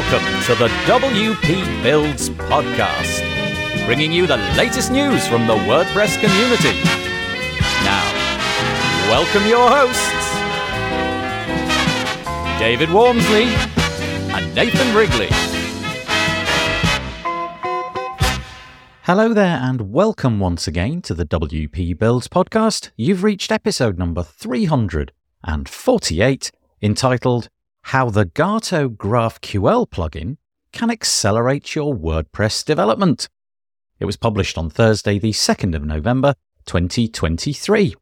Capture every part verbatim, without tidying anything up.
Welcome to the W P Builds podcast, bringing you the latest news from the WordPress community. Now, welcome your hosts, David Wormsley and Nathan Wrigley. Hello there and welcome once again to the W P Builds podcast. You've reached episode number three hundred forty-eight, entitled How the Gato GraphQL plugin can accelerate your WordPress development. It was published on Thursday, the second of November, twenty twenty-three.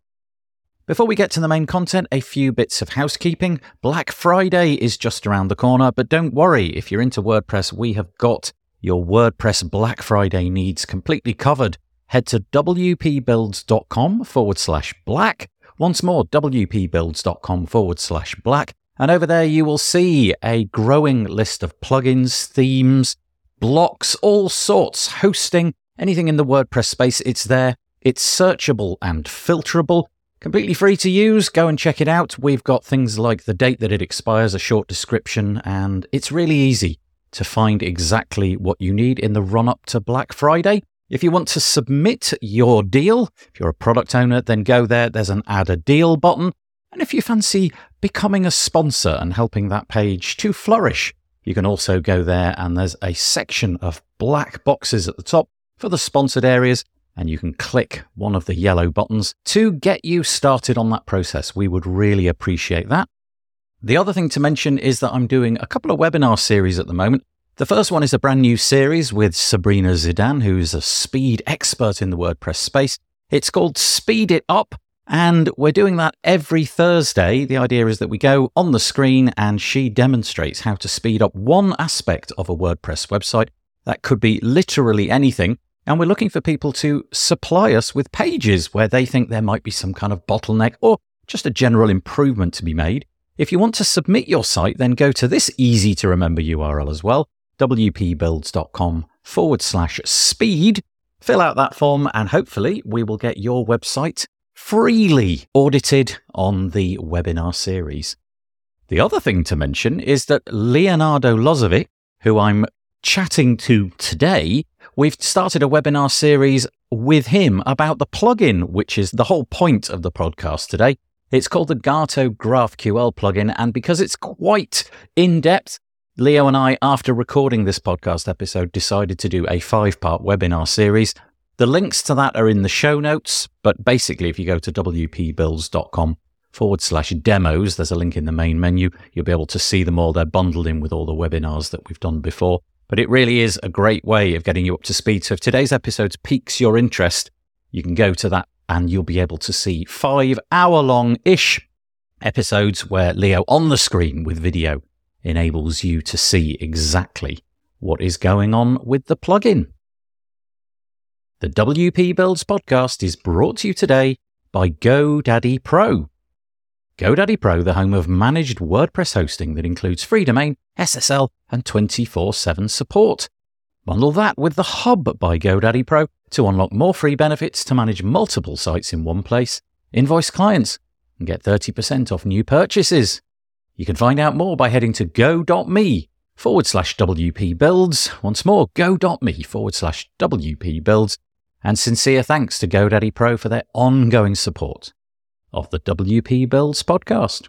Before we get to the main content, a few bits of housekeeping. Black Friday is just around the corner, but don't worry, if you're into WordPress, we have got your WordPress Black Friday needs completely covered. Head to wpbuilds.com forward slash black. Once more, wpbuilds.com forward slash black. And over there, you will see a growing list of plugins, themes, blocks, all sorts, hosting, anything in the WordPress space. It's there. It's searchable and filterable, completely free to use. Go and check it out. We've got things like the date that it expires, a short description, and it's really easy to find exactly what you need in the run-up to Black Friday. If you want to submit your deal, if you're a product owner, then go there. There's an add a deal button. And if you fancy becoming a sponsor and helping that page to flourish, you can also go there, and there's a section of black boxes at the top for the sponsored areas, and you can click one of the yellow buttons to get you started on that process. We would really appreciate that. The other thing to mention is that I'm doing a couple of webinar series at the moment. The first one is a brand new series with Sabrina Zidane, who is a speed expert in the WordPress space. It's called Speed It Up. And we're doing that every Thursday. The idea is that we go on the screen and she demonstrates how to speed up one aspect of a WordPress website. That could be literally anything. And we're looking for people to supply us with pages where they think there might be some kind of bottleneck or just a general improvement to be made. If you want to submit your site, then go to this easy to remember U R L as well, wpbuilds.com forward slash speed. Fill out that form and hopefully we will get your website freely audited on the webinar series. The other thing to mention is that Leonardo Losoviz, who I'm chatting to today, we've started a webinar series with him about the plugin, which is the whole point of the podcast today. It's called the Gato GraphQL plugin, and because it's quite in-depth, Leo and I, after recording this podcast episode, decided to do a five-part webinar series. The links to that are in the show notes, but basically if you go to wpbuilds.com forward slash demos, there's a link in the main menu. You'll be able to see them all. They're bundled in with all the webinars that we've done before, but it really is a great way of getting you up to speed. So if today's episode piques your interest, you can go to that and you'll be able to see five hour long-ish episodes where Leo on the screen with video enables you to see exactly what is going on with the plugin. The W P Builds podcast is brought to you today by GoDaddy Pro. GoDaddy Pro, the home of managed WordPress hosting that includes free domain, S S L, and twenty-four seven support. Bundle that with the Hub by GoDaddy Pro to unlock more free benefits to manage multiple sites in one place, invoice clients, and get thirty percent off new purchases. You can find out more by heading to go.me forward slash WP Builds. Once more, go.me forward slash WP Builds. And sincere thanks to GoDaddy Pro for their ongoing support of the W P Builds podcast.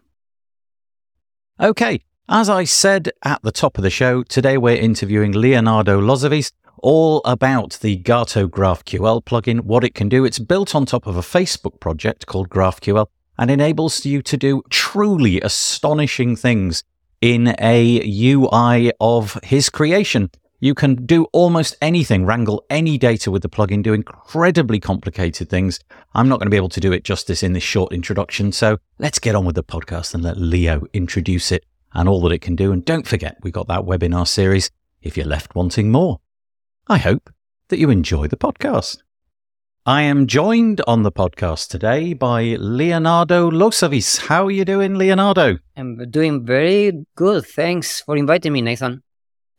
Okay, as I said at the top of the show, today we're interviewing Leonardo Losoviz all about the Gato GraphQL plugin, what it can do. It's built on top of a Facebook project called GraphQL and enables you to do truly astonishing things in a U I of his creation. You can do almost anything, wrangle any data with the plugin, do incredibly complicated things. I'm not going to be able to do it justice in this short introduction, so let's get on with the podcast and let Leo introduce it and all that it can do. And don't forget, we got that webinar series if you're left wanting more. I hope that you enjoy the podcast. I am joined on the podcast today by Leonardo Losoviz. How are you doing, Leonardo? I'm doing very good. Thanks for inviting me, Nathan.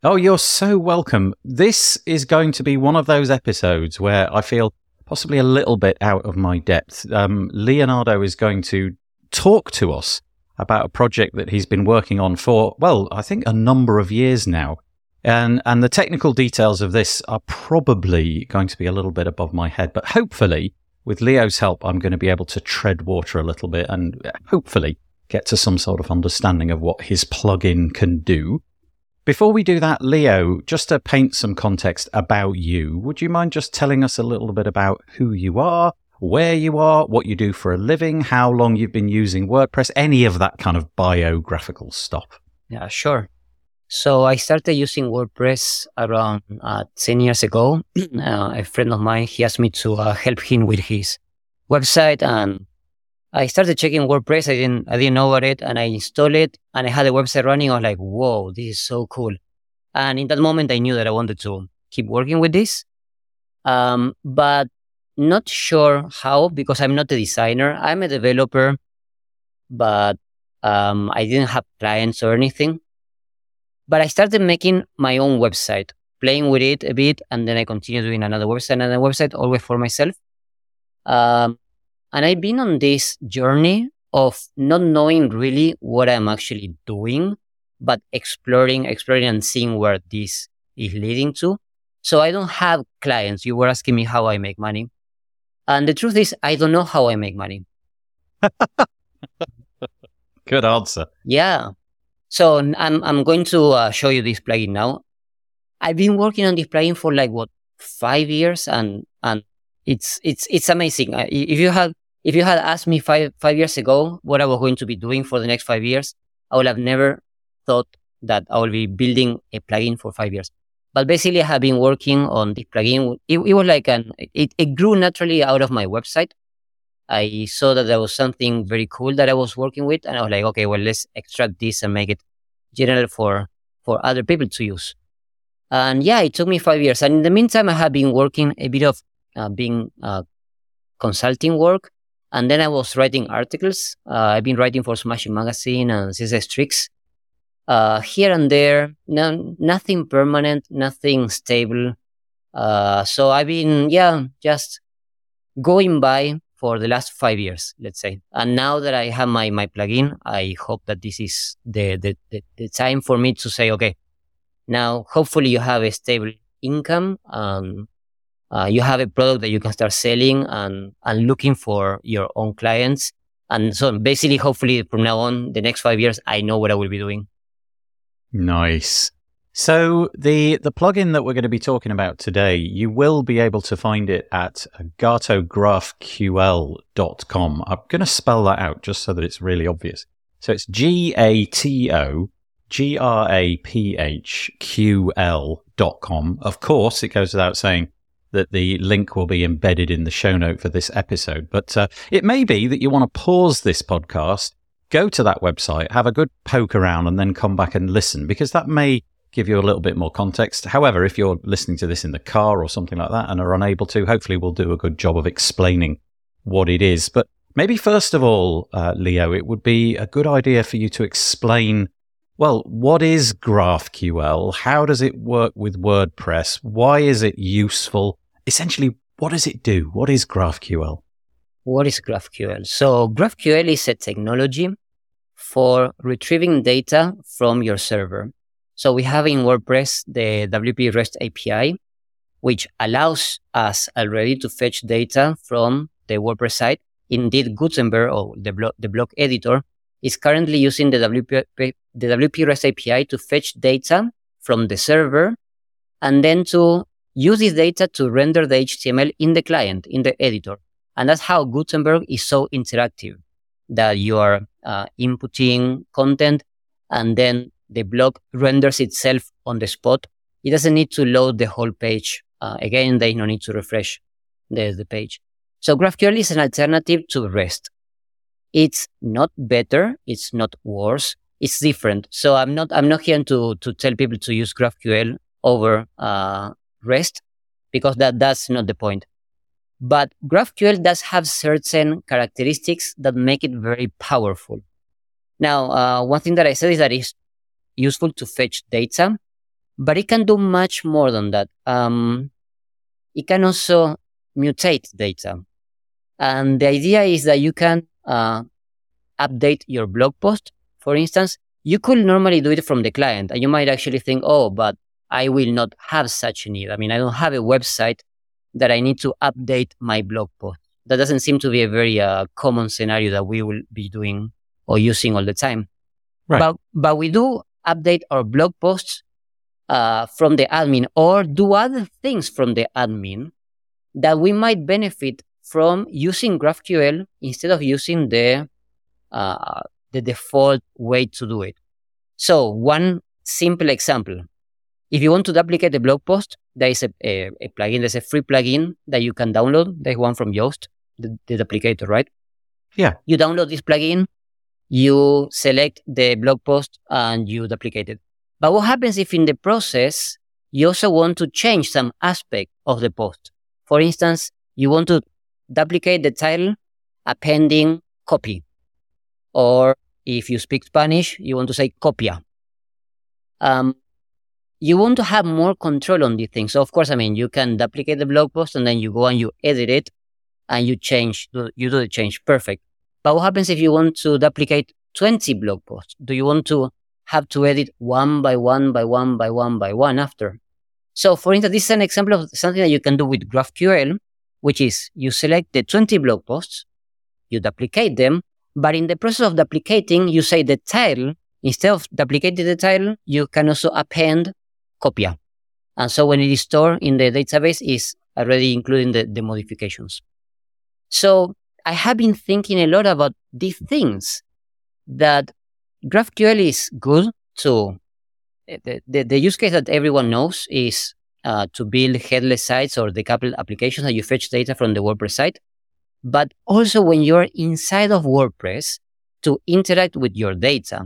Oh, you're so welcome. This is going to be one of those episodes where I feel possibly a little bit out of my depth. Um, Leonardo is going to talk to us about a project that he's been working on for, well, I think a number of years now. And and the technical details of this are probably going to be a little bit above my head, but hopefully with Leo's help, I'm going to be able to tread water a little bit and hopefully get to some sort of understanding of what his plugin can do. Before we do that, Leo, just to paint some context about you, would you mind just telling us a little bit about who you are, where you are, what you do for a living, how long you've been using WordPress, any of that kind of biographical stuff? Yeah, sure. So I started using WordPress around uh, ten years ago. Uh, a friend of mine, he asked me to uh, help him with his website, and I started checking WordPress. I didn't, I didn't know about it, and I installed it, and I had a website running. I was like, whoa, this is so cool. And in that moment, I knew that I wanted to keep working with this, um, but not sure how, because I'm not a designer. I'm a developer, but um, I didn't have clients or anything. But I started making my own website, playing with it a bit, and then I continued doing another website, another website, always for myself. Um, and I've been on this journey of not knowing really what I'm actually doing, but exploring, exploring and seeing where this is leading to. So I don't have clients. You were asking me how I make money. And the truth is, I don't know how I make money. Good answer. Yeah. So I'm I'm going to uh, show you this plugin now. I've been working on this plugin for like what five years, and and it's it's it's amazing. If you had if you had asked me five five years ago what I was going to be doing for the next five years, I would have never thought that I would be building a plugin for five years. But basically, I have been working on this plugin. It, it was like an it, it grew naturally out of my website. I saw that there was something very cool that I was working with, and I was like, okay, well, let's extract this and make it general for, for other people to use. And yeah, it took me five years. And in the meantime, I have been working a bit of uh, being uh, consulting work. And then I was writing articles. Uh, I've been writing for Smashing Magazine and C S S Tricks. Uh, here and there, no, nothing permanent, nothing stable. Uh, so I've been, yeah, just going by for the last five years, let's say. And now that I have my, my plugin, I hope that this is the, the, the, the time for me to say, okay, now hopefully you have a stable income, um, uh, you have a product that you can start selling and, and looking for your own clients. And so basically, hopefully from now on, the next five years, I know what I will be doing. Nice. So the, the plugin that we're going to be talking about today, you will be able to find it at gato graph Q L dot com. I'm going to spell that out just so that it's really obvious. So it's G A T O G R A P H Q L dot com. Of course, it goes without saying that the link will be embedded in the show note for this episode. But uh, it may be that you want to pause this podcast, go to that website, have a good poke around, and then come back and listen, because that may give you a little bit more context. However, if you're listening to this in the car or something like that and are unable to, hopefully we'll do a good job of explaining what it is. But maybe first of all, uh, Leo, it would be a good idea for you to explain, well, what is GraphQL? How does it work with WordPress? Why is it useful? Essentially, what does it do? What is GraphQL? What is GraphQL? So GraphQL is a technology for retrieving data from your server. So we have in WordPress the W P REST A P I, which allows us already to fetch data from the WordPress site. Indeed, Gutenberg, or the, blo- the block editor, is currently using the W P, the W P REST A P I to fetch data from the server and then to use this data to render the H T M L in the client, in the editor. And that's how Gutenberg is so interactive, that you are uh, inputting content and then the block renders itself on the spot. It doesn't need to load the whole page. Uh, again, there is no need to refresh the, the page. So GraphQL is an alternative to REST. It's not better. It's not worse. It's different. So I'm not I'm not here to to tell people to use GraphQL over uh, REST, because that that's not the point. But GraphQL does have certain characteristics that make it very powerful. Now, uh, one thing that I said is that it's useful to fetch data, but it can do much more than that. Um, it can also mutate data. And the idea is that you can uh, update your blog post for instance, you could normally do it from the client. And you might actually think, oh, but I will not have such a need. I mean, I don't have a website that I need to update my blog post. That doesn't seem to be a very uh, common scenario that we will be doing or using all the time. Right. But, but we do update our blog posts uh, from the admin or do other things from the admin that we might benefit from using GraphQL instead of using the uh, the default way to do it. So one simple example, if you want to duplicate a blog post, there is a, a, a plugin, there's a free plugin that you can download. There's one from Yoast, the, the duplicator, right? Yeah. You download this plugin, you select the blog post, and you duplicate it. But what happens if in the process, you also want to change some aspect of the post? For instance, you want to duplicate the title, appending copy. Or if you speak Spanish, you want to say copia. Um, you want to have more control on these things. So of course, I mean, you can duplicate the blog post and then you go and you edit it and you change, you do the change. Perfect. But what happens if you want to duplicate twenty blog posts? Do you want to have to edit one by one by one by one by one after? So for instance, this is an example of something that you can do with GraphQL, which is you select the twenty blog posts, you duplicate them, but in the process of duplicating, you say the title, instead of duplicating the title, you can also append copia. And so when it is stored in the database, it's already including the, the modifications. So I have been thinking a lot about these things, that GraphQL is good to, the, the, the use case that everyone knows is uh, to build headless sites or decoupled applications that you fetch data from the WordPress site. But also when you're inside of WordPress to interact with your data,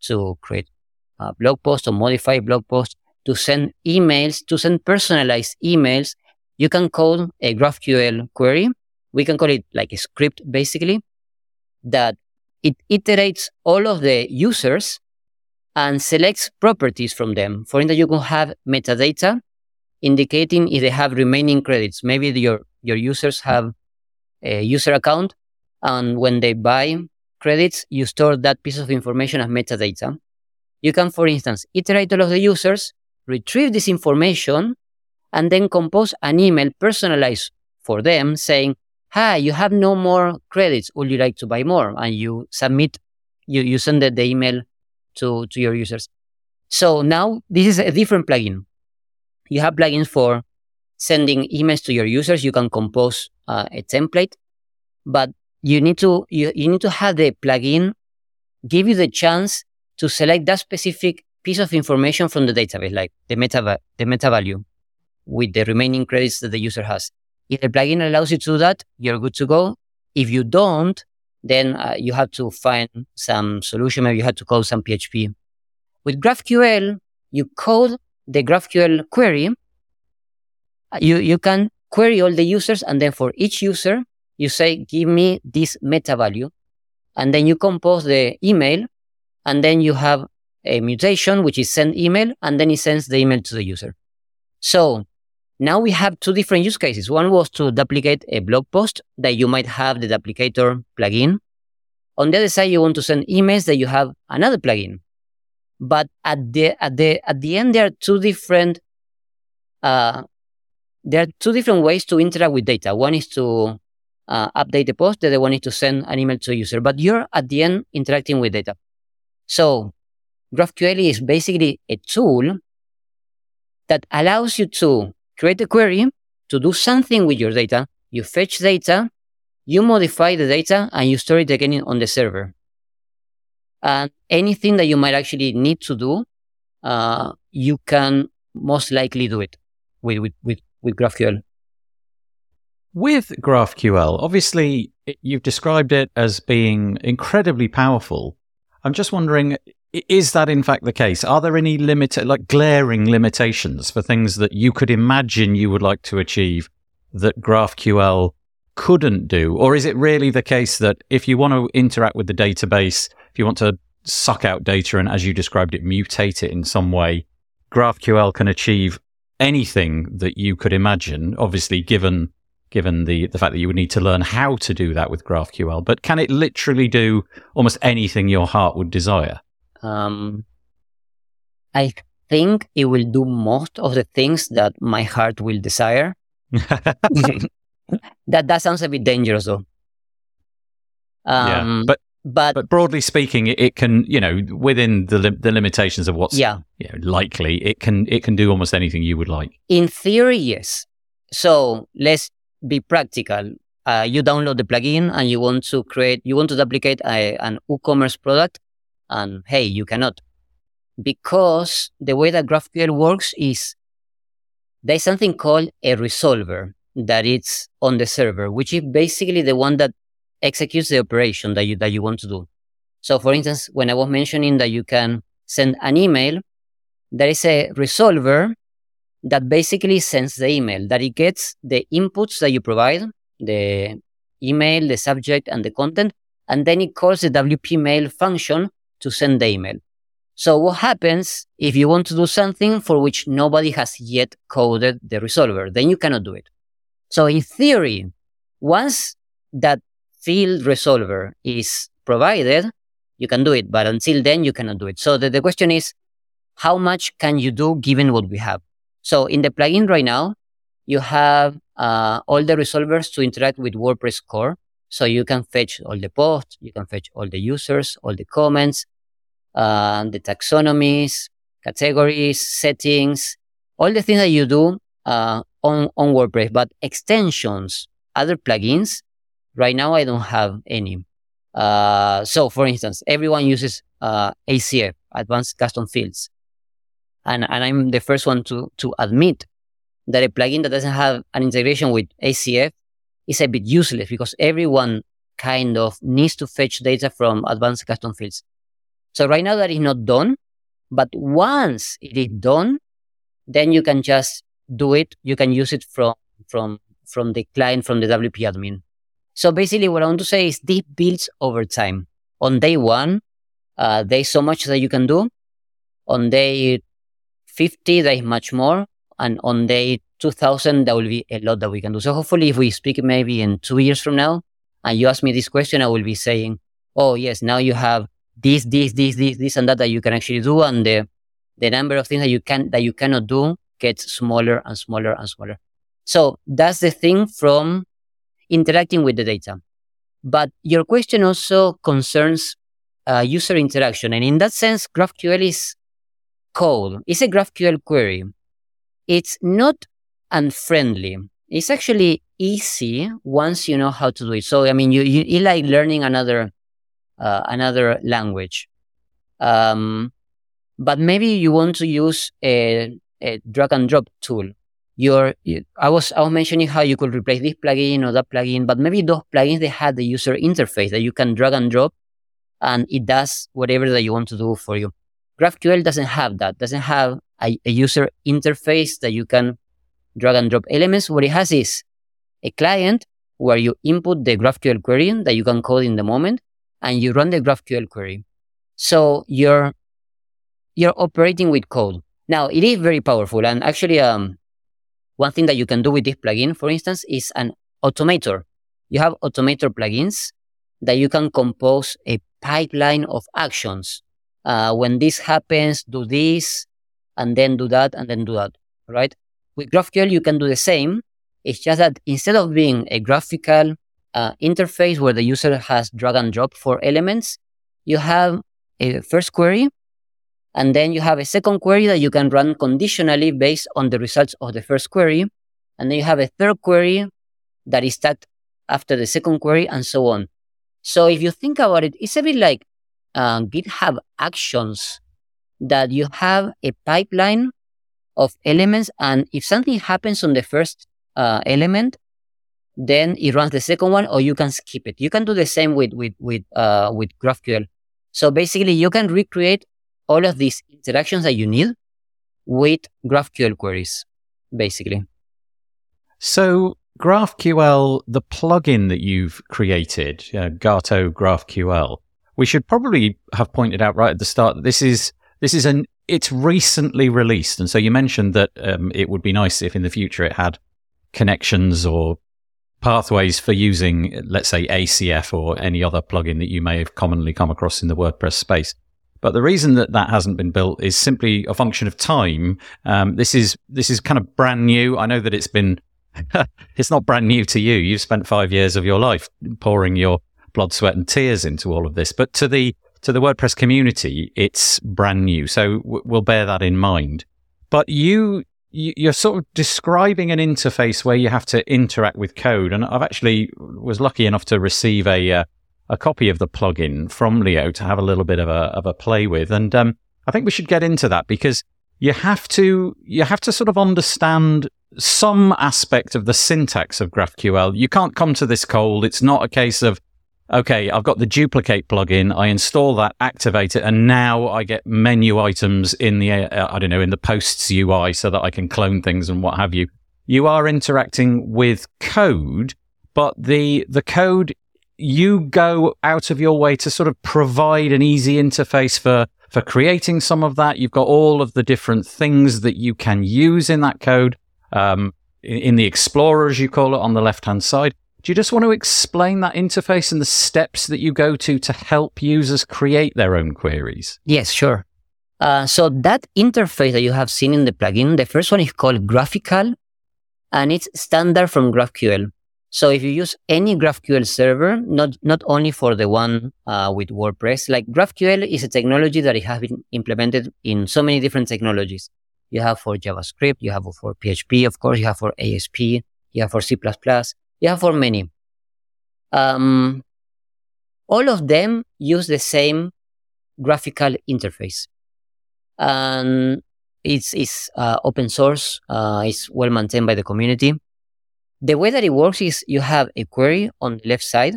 to create a blog post or modify blog posts, to send emails, to send personalized emails, you can call a GraphQL query. We can call it like a script, basically, that it iterates all of the users and selects properties from them. For instance, you can have metadata indicating if they have remaining credits. Maybe your, your users have a user account, and when they buy credits, you store that piece of information as metadata. You can, for instance, iterate all of the users, retrieve this information, and then compose an email personalized for them saying, hi, you have no more credits. Would you like to buy more? And you submit, you, you send the, the email to, to your users. So now this is a different plugin. You have plugins for sending emails to your users. You can compose Uh, a template, but you need to you, you need to have the plugin give you the chance to select that specific piece of information from the database, like the meta the meta value with the remaining credits that the user has. If the plugin allows you to do that, you're good to go. If you don't, then uh, you have to find some solution. Maybe you have to code some P H P. With GraphQL, you code the GraphQL query. You you can query all the users, and then for each user, you say, give me this meta value, and then you compose the email, and then you have a mutation, which is send email, and then it sends the email to the user. So now we have two different use cases. One was to duplicate a blog post that you might have the duplicator plugin. On the other side, you want to send emails that you have another plugin. But at the at the at the end, there are two different uh There are two different ways to interact with data. One is to uh, update the post, the other one is to send an email to a user. But you're at the end interacting with data. So GraphQL is basically a tool that allows you to create a query, to do something with your data. You fetch data, you modify the data, and you store it again on the server. And anything that you might actually need to do, uh, you can most likely do it with with, with With GraphQL. With GraphQL, obviously, you've described it as being incredibly powerful. I'm just wondering, is that in fact the case? Are there any limit, like glaring limitations for things that you could imagine you would like to achieve that GraphQL couldn't do? Or is it really the case that if you want to interact with the database, if you want to suck out data and, as you described it, mutate it in some way, GraphQL can achieve anything that you could imagine, obviously given given the, the fact that you would need to learn how to do that with GraphQL. But can it literally do almost anything your heart would desire? Um, I think it will do most of the things that my heart will desire. that that sounds a bit dangerous, though. Um, yeah, but, but but broadly speaking, it, it can, you know, within the li- the limitations of what's yeah. you know, likely, it can it can do almost anything you would like. In theory, yes. So let's be practical. Uh, you download the plugin and you want to create, you want to duplicate a, an WooCommerce product, and hey, you cannot, because the way that GraphQL works is there's something called a resolver that it's on the server, which is basically the one that executes the operation that you that you want to do. So, for instance, when I was mentioning that you can send an email, there is a resolver that basically sends the email, that it gets the inputs that you provide, the email, the subject, and the content, and then it calls the W P mail function to send the email. So what happens if you want to do something for which nobody has yet coded the resolver? Then you cannot do it. So in theory, once that field resolver is provided, you can do it, but until then you cannot do it. So the, the question is, how much can you do given what we have? So in the plugin right now, you have uh, all the resolvers to interact with WordPress core. So you can fetch all the posts, you can fetch all the users, all the comments, uh, the taxonomies, categories, settings, all the things that you do uh, on, on WordPress. But extensions, other plugins, right now I don't have any. Uh, so for instance, everyone uses uh, A C F, Advanced Custom Fields. And, and I'm the first one to, to admit that a plugin that doesn't have an integration with A C F is a bit useless, because everyone kind of needs to fetch data from Advanced Custom Fields. So right now that is not done, but once it is done, then you can just do it. You can use it from, from, from the client, from the W P admin. So basically what I want to say is this builds over time. On day one, uh, there's so much that you can do. On day fifty, there is much more. And on day two thousand, there will be a lot that we can do. So hopefully if we speak maybe in two years from now, and you ask me this question, I will be saying, oh yes, now you have this, this, this, this, this, and that that you can actually do. And the, the number of things that you can, that you cannot do gets smaller and smaller and smaller. So that's the thing from interacting with the data. But your question also concerns uh, user interaction. And in that sense, GraphQL is code. It's a GraphQL query. It's not unfriendly. It's actually easy once you know how to do it. So, I mean, you, you it's like learning another uh, another language. Um, but maybe you want to use a, a drag and drop tool. Your I was I was mentioning how you could replace this plugin or that plugin, but maybe those plugins, they have the user interface that you can drag and drop, and it does whatever that you want to do for you. GraphQL doesn't have that, doesn't have a, a user interface that you can drag and drop elements. What it has is a client where you input the GraphQL query that you can code in the moment, and you run the GraphQL query. So you're you're operating with code. Now, it is very powerful, and actually um, one thing that you can do with this plugin, for instance, is an automator. You have automator plugins that you can compose a pipeline of actions. Uh, when this happens, do this, and then do that, and then do that, right? With GraphQL, you can do the same. It's just that instead of being a graphical uh, interface where the user has drag and drop for elements, you have a first query, and then you have a second query that you can run conditionally based on the results of the first query, and then you have a third query that is stacked after the second query, and so on. So if you think about it, it's a bit like Uh, GitHub actions, that you have a pipeline of elements, and if something happens on the first uh, element, then it runs the second one, or you can skip it. You can do the same with with with uh, with GraphQL. So basically, you can recreate all of these interactions that you need with GraphQL queries, basically. So GraphQL, the plugin that you've created, uh, Gato GraphQL. We should probably have pointed out right at the start that this is this is an it's recently released, and so you mentioned that um, it would be nice if in the future it had connections or pathways for using, let's say, A C F or any other plugin that you may have commonly come across in the WordPress space. But the reason that that hasn't been built is simply a function of time. Um, this is this is kind of brand new. I know that it's been, it's not brand new to you. You've spent five years of your life pouring your blood, sweat, and tears into all of this. But to the to the WordPress community, it's brand new. So w- we'll bear that in mind. But you you're sort of describing an interface where you have to interact with code. And I've actually was lucky enough to receive a. Uh, a copy of the plugin from Leo to have a little bit of a of a play with. And um, I think we should get into that, because you have to you have to sort of understand some aspect of the syntax of GraphQL. You can't come to this cold. It's not a case of, okay, I've got the duplicate plugin, I install that, activate it, and now I get menu items in the, uh, I don't know, in the posts U I so that I can clone things and what have you. You are interacting with code, but the the code... you go out of your way to sort of provide an easy interface for, for creating some of that. You've got all of the different things that you can use in that code, um, in the explorer, as you call it, on the left-hand side. Do you just want to explain that interface and the steps that you go to to help users create their own queries? Yes, sure. Uh, so that interface that you have seen in the plugin, the first one is called graphical, and it's standard from GraphQL. So if you use any GraphQL server, not not only for the one uh, with WordPress, like GraphQL is a technology that it has been implemented in so many different technologies. You have for JavaScript, you have for P H P, of course, you have for A S P, you have for C plus plus, you have for many. Um, all of them use the same graphical interface. And it's, it's uh, open source, uh, it's well maintained by the community. The way that it works is you have a query on the left side,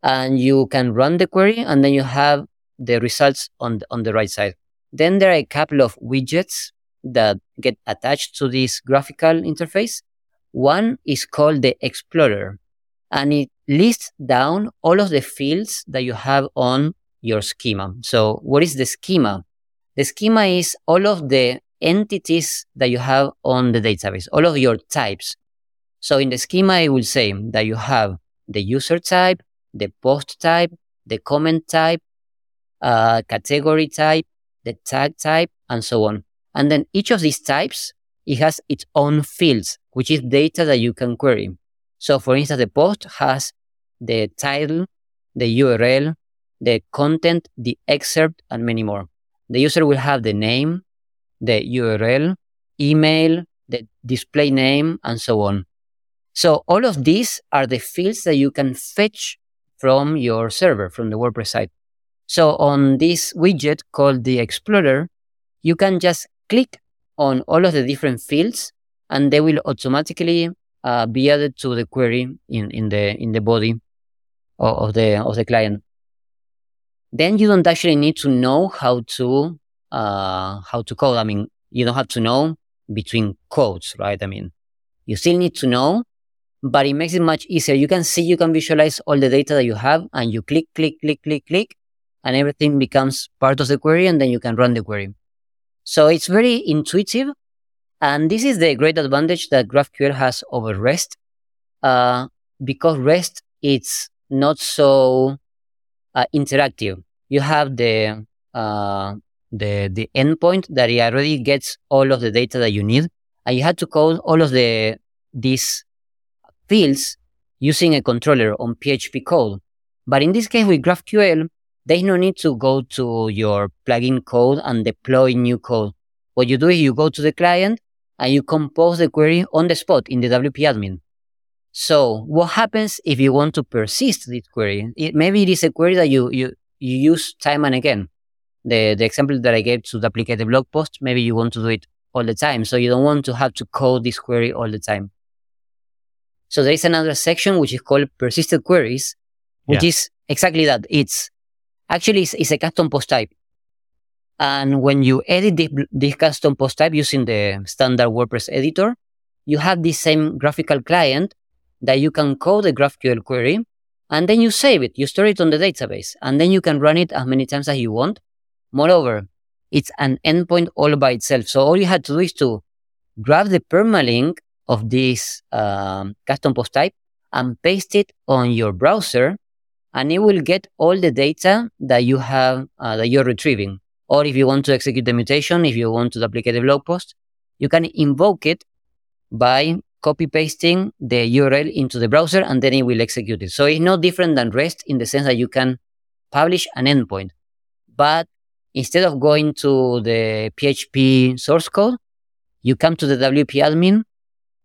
and you can run the query, and then you have the results on the, on the right side. Then there are a couple of widgets that get attached to this graphical interface. One is called the Explorer, and it lists down all of the fields that you have on your schema. So what is the schema? The schema is all of the entities that you have on the database, all of your types. So in the schema, I will say that you have the user type, the post type, the comment type, uh, category type, the tag type, and so on. And then each of these types, it has its own fields, which is data that you can query. So for instance, the post has the title, the U R L, the content, the excerpt, and many more. The user will have the name, the U R L, email, the display name, and so on. So all of these are the fields that you can fetch from your server, from the WordPress site. So on this widget called the Explorer, you can just click on all of the different fields, and they will automatically uh, be added to the query in, in the in the body of the of the client. Then you don't actually need to know how to uh, how to code. I mean, you don't have to know between codes, right? I mean, you still need to know. But it makes it much easier. You can see, you can visualize all the data that you have, and you click, click, click, click, click, and everything becomes part of the query, and then you can run the query. So it's very intuitive, and this is the great advantage that GraphQL has over REST, uh, because REST, it's not so uh, interactive. You have the, uh, the, the endpoint that it already gets all of the data that you need, and you had to code all of the these fields using a controller on P H P code. But in this case with GraphQL, there's no need to go to your plugin code and deploy new code. What you do is you go to the client and you compose the query on the spot in the W P admin. So what happens if you want to persist this query? It, maybe it is a query that you, you, you use time and again. The, the example that I gave to duplicate the blog post, maybe you want to do it all the time. So you don't want to have to code this query all the time. So there is another section which is called persisted queries, which yeah. is exactly that. It's actually it's, it's a custom post type. And when you edit this, this custom post type using the standard WordPress editor, you have this same graphical client that you can code the GraphQL query, and then you save it, you store it on the database, and then you can run it as many times as you want. Moreover, it's an endpoint all by itself. So all you had to do is to grab the permalink of this um, custom post type and paste it on your browser, and it will get all the data that you have, uh, that you're retrieving. Or if you want to execute the mutation, if you want to duplicate the blog post, you can invoke it by copy-pasting the U R L into the browser, and then it will execute it. So it's no different than REST in the sense that you can publish an endpoint. But instead of going to the P H P source code, you come to the W P admin,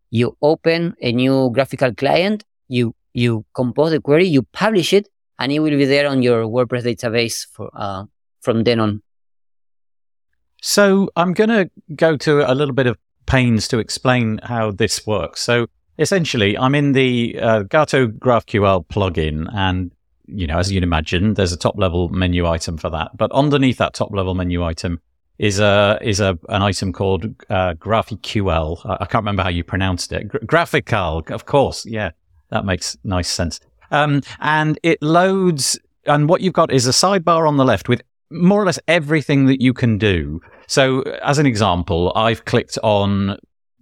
you open a new graphical client, you you compose the query, you publish it, and it will be there on your WordPress database for, uh, from then on. So I'm going to go to a little bit of pains to explain how this works. So essentially, I'm in the uh, Gato GraphQL plugin, and you know, as you'd imagine, there's a top-level menu item for that. But underneath that top-level menu item is a is a an item called uh, GraphQL. I can't remember how you pronounced it. Gra- graphical, of course. Yeah, that makes nice sense. Um, and it loads, and what you've got is a sidebar on the left with more or less everything that you can do. So as an example, I've clicked on,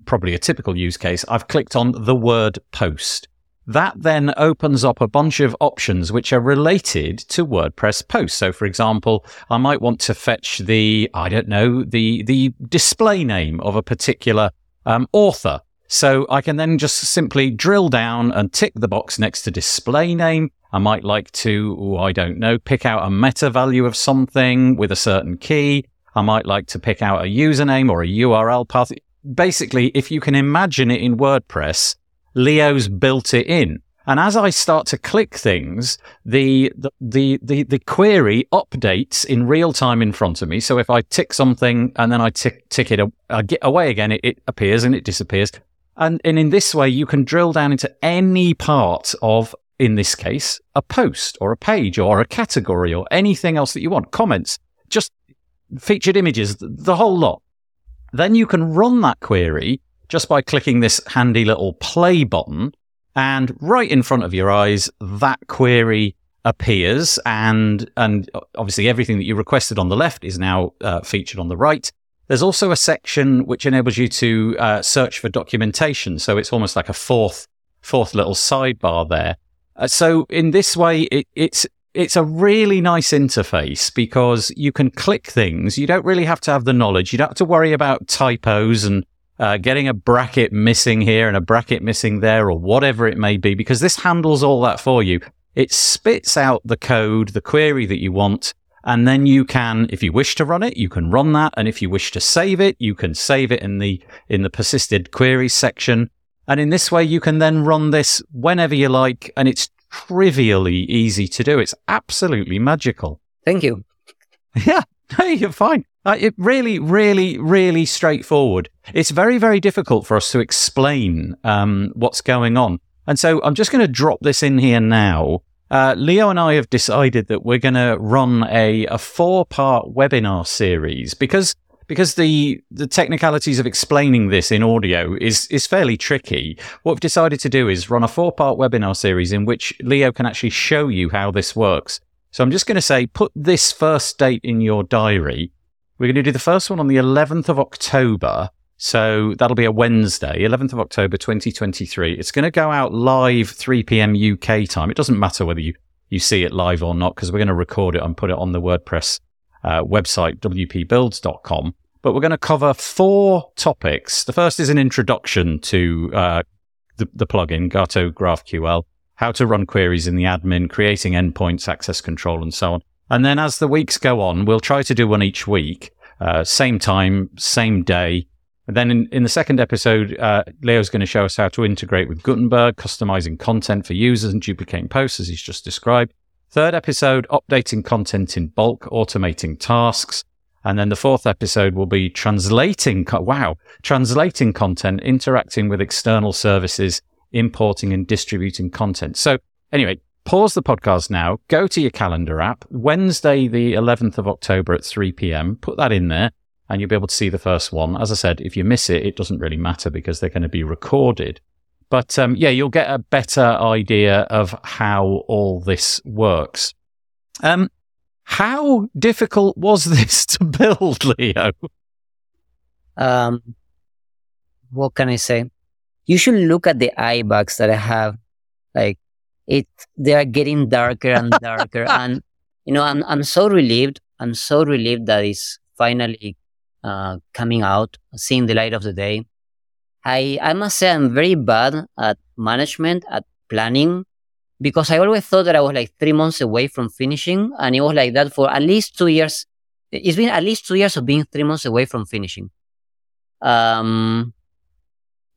probably a typical use case, I've clicked on the word post. That then opens up a bunch of options which are related to WordPress posts. So for example, I might want to fetch the, I don't know, the the display name of a particular um, author. So I can then just simply drill down and tick the box next to display name. I might like to, oh, I don't know, pick out a meta value of something with a certain key. I might like to pick out a username or a U R L path. Basically, if you can imagine it in WordPress, Leo's built it in. And as I start to click things, the the the the, the query updates in real time in front of me. So if I tick something and then I tick tick it I get away again, it, it appears and it disappears. And, and in this way, you can drill down into any part of, in this case, a post or a page or a category or anything else that you want. Comments, just featured images, the whole lot. Then you can run that query just by clicking this handy little play button, and right in front of your eyes, that query appears, and and obviously everything that you requested on the left is now uh, featured on the right. There's also a section which enables you to uh, search for documentation, so it's almost like a fourth fourth little sidebar there. Uh, so in this way, it, it's it's a really nice interface because you can click things. You don't really have to have the knowledge. You don't have to worry about typos and Uh, getting a bracket missing here and a bracket missing there or whatever it may be, because this handles all that for you. It spits out the code, the query that you want, and then you can, if you wish to run it, you can run that. And if you wish to save it, you can save it in the in the persisted queries section. And in this way, you can then run this whenever you like, and it's trivially easy to do. It's absolutely magical. Thank you. Yeah, hey, you're fine. Uh, it really, really, really straightforward. It's very, very difficult for us to explain um, what's going on. And so I'm just going to drop this in here now. Uh, Leo and I have decided that we're going to run a, a four-part webinar series because because the, the technicalities of explaining this in audio is, is fairly tricky. What we've decided to do is run a four-part webinar series in which Leo can actually show you how this works. So I'm just going to say, put this first date in your diary. We're going to do the first one on the eleventh of October. So that'll be a Wednesday, eleventh of October, twenty twenty-three. It's going to go out live three p.m. U K time. It doesn't matter whether you, you see it live or not, because we're going to record it and put it on the WordPress uh, website, w p builds dot com. But we're going to cover four topics. The first is an introduction to uh, the, the plugin, Gato GraphQL, how to run queries in the admin, creating endpoints, access control, and so on. And then as the weeks go on, we'll try to do one each week, uh, same time, same day. And then in, in the second episode, uh, Leo's going to show us how to integrate with Gutenberg, customizing content for users and duplicating posts, as he's just described. Third episode, updating content in bulk, automating tasks. And then the fourth episode will be translating, co- wow, translating content, interacting with external services, importing and distributing content. So anyway, pause the podcast now, go to your calendar app, Wednesday the eleventh of October at three p.m, put that in there and you'll be able to see the first one. As I said, if you miss it, it doesn't really matter because they're going to be recorded. But um, yeah, you'll get a better idea of how all this works. Um, how difficult was this to build, Leo? Um, what can I say? you should look at the eye bags that I have. Like it, they are getting darker and darker. And, you know, I'm, I'm so relieved. I'm so relieved that it's finally uh, coming out, seeing the light of the day. I, I must say I'm very bad at management, at planning, because I always thought that I was like three months away from finishing. And it was like that for at least two years. It's been at least two years of being three months away from finishing. Um,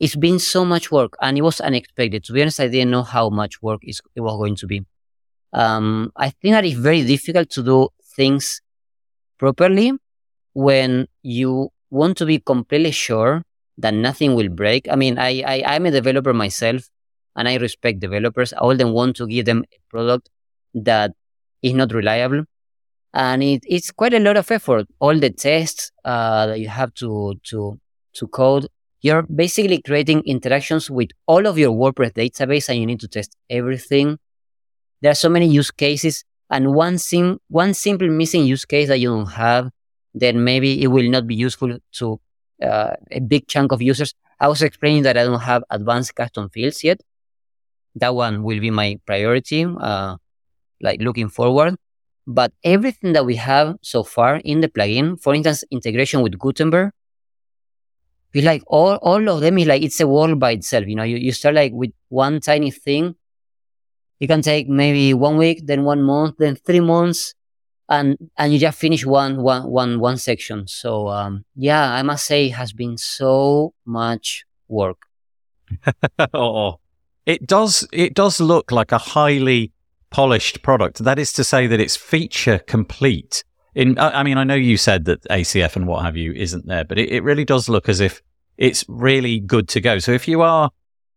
it's been so much work, and it was unexpected. To be honest, I didn't know how much work is, it was going to be. Um, I think that it's very difficult to do things properly when you want to be completely sure that nothing will break. I mean, I, I, I'm a developer myself, and I respect developers. I wouldn't want to give them a product that is not reliable. And it, it's quite a lot of effort. All the tests uh, that you have to to to code, you're basically creating interactions with all of your WordPress database, and you need to test everything. There are so many use cases, and one sim- one simple missing use case that you don't have, then maybe it will not be useful to uh, a big chunk of users. I was explaining that I don't have advanced custom fields yet. That one will be my priority, uh, like looking forward. But everything that we have so far in the plugin, for instance, integration with Gutenberg, we like all, all of them is like, it's a world by itself. You know, you, you start like with one tiny thing. You can take maybe one week, then one month, then three months, and, and you just finish one, one, one, one section. So, um, yeah, I must say it has been so much work. oh, it does, it does look like a highly polished product. That is to say that it's feature complete. In, I mean, I know you said that A C F and what have you isn't there, but it, it really does look as if it's really good to go. So if you are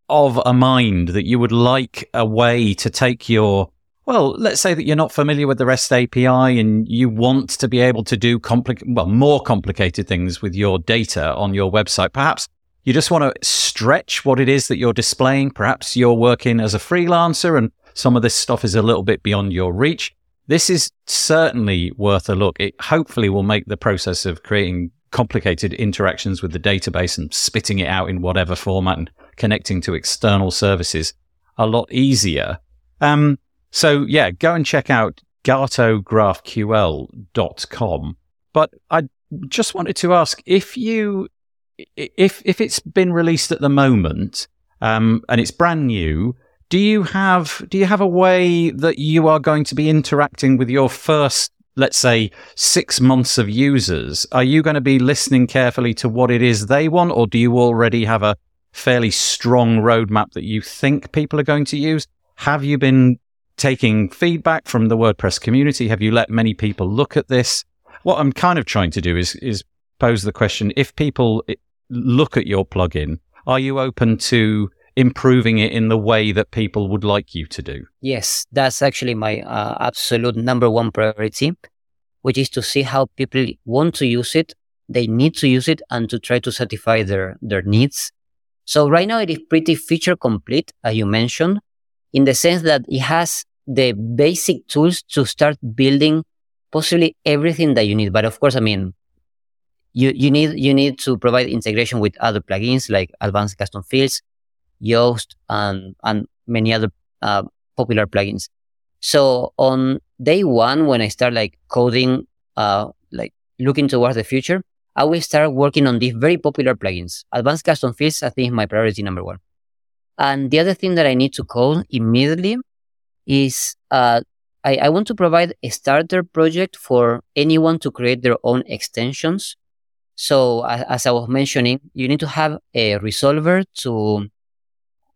of a mind that you would like a way to take your, well, let's say that you're not familiar with the REST A P I and you want to be able to do compli- well, more complicated things with your data on your website, perhaps you just want to stretch what it is that you're displaying. Perhaps you're working as a freelancer and some of this stuff is a little bit beyond your reach. This is certainly worth a look. It hopefully will make the process of creating complicated interactions with the database and spitting it out in whatever format and connecting to external services a lot easier. Um, so, yeah, go and check out gato graph Q L dot com. But I just wanted to ask, if you, if if it's been released at the moment um, and it's brand new, Do you have do you have a way that you are going to be interacting with your first, let's say, six months of users? Are you going to be listening carefully to what it is they want, or do you already have a fairly strong roadmap that you think people are going to use? Have you been taking feedback from the WordPress community? Have you let many people look at this? What I'm kind of trying to do is is pose the question, if people look at your plugin, are you open to improving it in the way that people would like you to do? Yes, that's actually my uh, absolute number one priority, which is to see how people want to use it, they need to use it, and to try to satisfy their, their needs. So right now it is pretty feature complete, as you mentioned, in the sense that it has the basic tools to start building possibly everything that you need. But of course, I mean, you, you need you need to provide integration with other plugins like Advanced Custom Fields, Yoast, and, and many other uh, popular plugins. So on day one, when I start like coding, uh, like looking towards the future, I will start working on these very popular plugins. Advanced Custom Fields, I think, is my priority number one. And the other thing that I need to code immediately is uh, I, I want to provide a starter project for anyone to create their own extensions. So as, as I was mentioning, you need to have a resolver to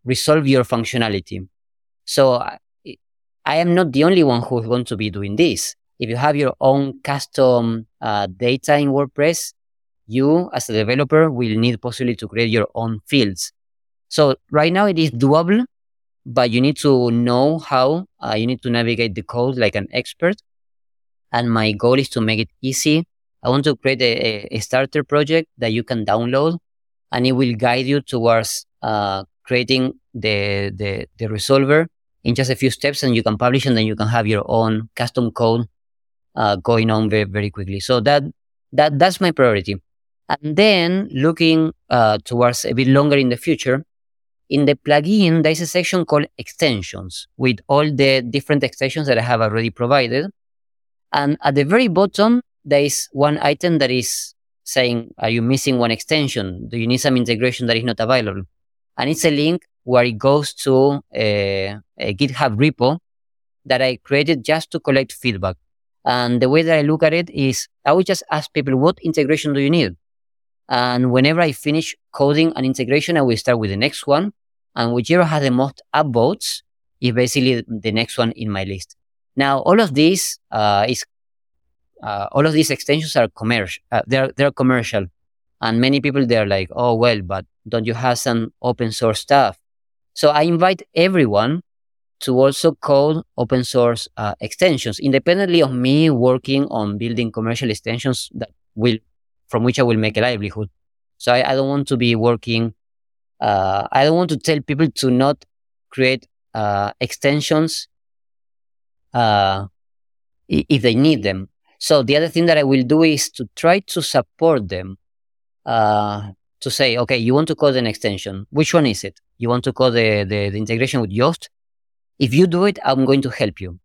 resolve your functionality. So I am not the only one who is going to be doing this. If you have your own custom uh, data in WordPress, you as a developer will need possibly to create your own fields. So right now it is doable, but you need to know how, uh, you need to navigate the code like an expert. And my goal is to make it easy. I want to create a, a starter project that you can download, and it will guide you towards uh, creating the, the the resolver in just a few steps, and you can publish, and then you can have your own custom code uh, going on very, very quickly. So that that that's my priority. And then looking uh, towards a bit longer in the future, in the plugin, there is a section called extensions with all the different extensions that I have already provided. And at the very bottom, there is one item that is saying, are you missing one extension? Do you need some integration that is not available? And it's a link where it goes to a, a GitHub repo that I created just to collect feedback. And the way that I look at it is I would just ask people, what integration do you need? And whenever I finish coding an integration, I will start with the next one. And whichever has the most upvotes is basically the next one in my list. Now, all of these uh, is uh, all of these extensions are commercial. Uh, they're they're commercial, and many people they're like, oh well, but don't you have some open source stuff? So I invite everyone to also code open source uh, extensions, independently of me working on building commercial extensions that will. From which I will make a livelihood. So I, I don't want to be working, uh, I don't want to tell people to not create uh, extensions uh, if they need them. So the other thing that I will do is to try to support them uh, to say, okay, you want to code an extension. Which one is it? You want to code the, the, the integration with Yoast? If you do it, I'm going to help you.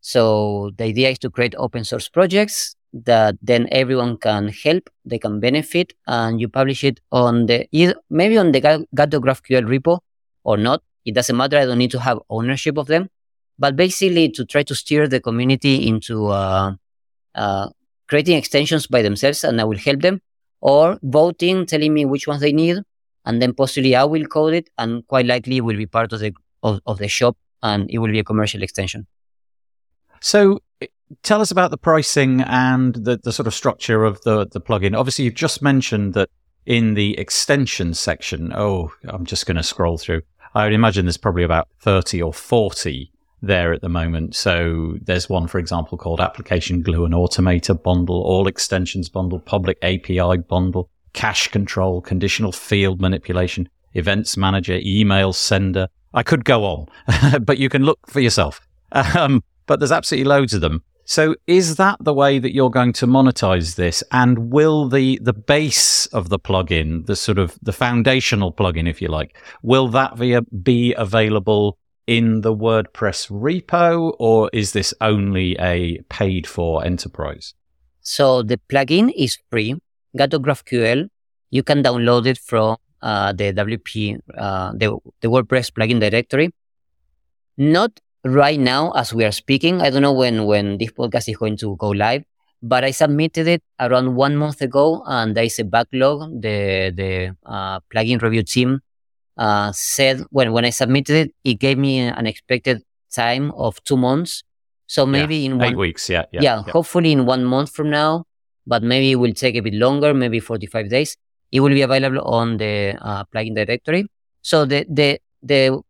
So the idea is to create open source projects that then everyone can help, they can benefit, and you publish it on the maybe on the Gato GraphQL repo or not. It doesn't matter. I don't need to have ownership of them, but basically to try to steer the community into uh, uh, creating extensions by themselves, and I will help them, or voting, telling me which ones they need, and then possibly I will code it, and quite likely it will be part of the of, of the shop, and it will be a commercial extension. So. Tell us about the pricing and the, the sort of structure of the, the plugin. Obviously, you've just mentioned that in the extension section, oh, I'm just going to scroll through. I would imagine there's probably about thirty or forty there at the moment. So there's one, for example, called Application Glue and Automator Bundle, All Extensions Bundle, Public A P I Bundle, Cache Control, Conditional Field Manipulation, Events Manager, Email Sender. I could go on, but you can look for yourself. Um, but there's absolutely loads of them. So is that the way that you're going to monetize this? And will the, the base of the plugin, the sort of the foundational plugin, if you like, will that via be available in the WordPress repo, or is this only a paid for enterprise? So the plugin is free. Gato GraphQL, you can download it from uh, the W P, uh, the, the WordPress plugin directory. Not right now, as we are speaking, I don't know when, when this podcast is going to go live, but I submitted it around one month ago, and there is a backlog. The the uh, plugin review team uh, said when when I submitted it, it gave me an expected time of two months. So maybe yeah, in one, eight weeks, yeah, yeah, yeah, yeah. Hopefully in one month from now, but maybe it will take a bit longer, maybe forty-five days. It will be available on the uh, plugin directory. So the the the.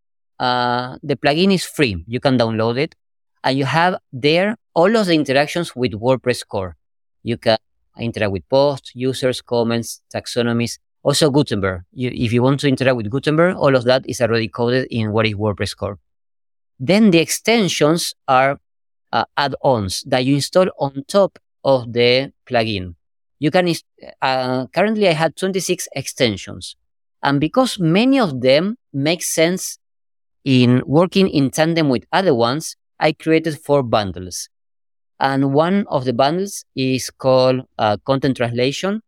Uh, the plugin is free. You can download it, and you have there all of the interactions with WordPress core. You can interact with posts, users, comments, taxonomies, also Gutenberg. You, if you want to interact with Gutenberg, all of that is already coded in what is WordPress core. Then the extensions are uh, add-ons that you install on top of the plugin. You can uh, currently I had twenty-six extensions, and because many of them make sense in working in tandem with other ones, I created four bundles. And one of the bundles is called uh, Content Translation.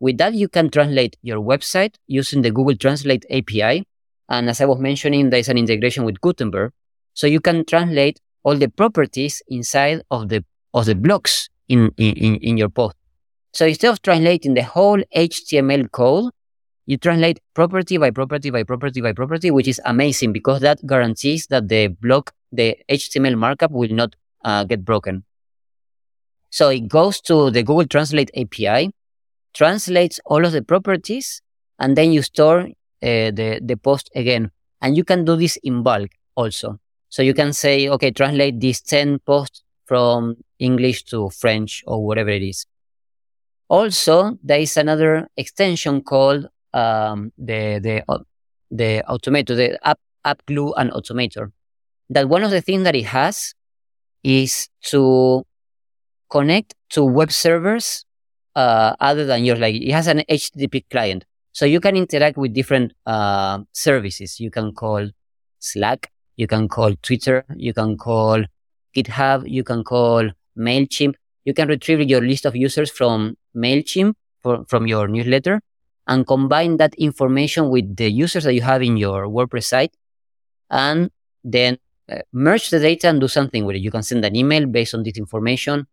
With that, you can translate your website using the Google Translate A P I. And as I was mentioning, there is an integration with Gutenberg. So you can translate all the properties inside of the of the blocks in, in, in your post. So instead of translating the whole H T M L code, you translate property by property by property by property, which is amazing because that guarantees that the block, the H T M L markup will not uh, get broken. So it goes to the Google Translate A P I, translates all of the properties, and then you store uh, the, the post again. And you can do this in bulk also. So you can say, okay, translate these ten posts from English to French or whatever it is. Also, there is another extension called Um, the the uh, the automator, the app app glue and automator. That one of the things that it has is to connect to web servers uh, other than yours. Like it has an H T T P client, So you can interact with different uh, services. You can call Slack, you can call Twitter, you can call GitHub, you can call MailChimp. You can retrieve your list of users from MailChimp, for, from your newsletter, and combine that information with the users that you have in your WordPress site, and then uh, merge the data and do something with it. You can send an email based on this information,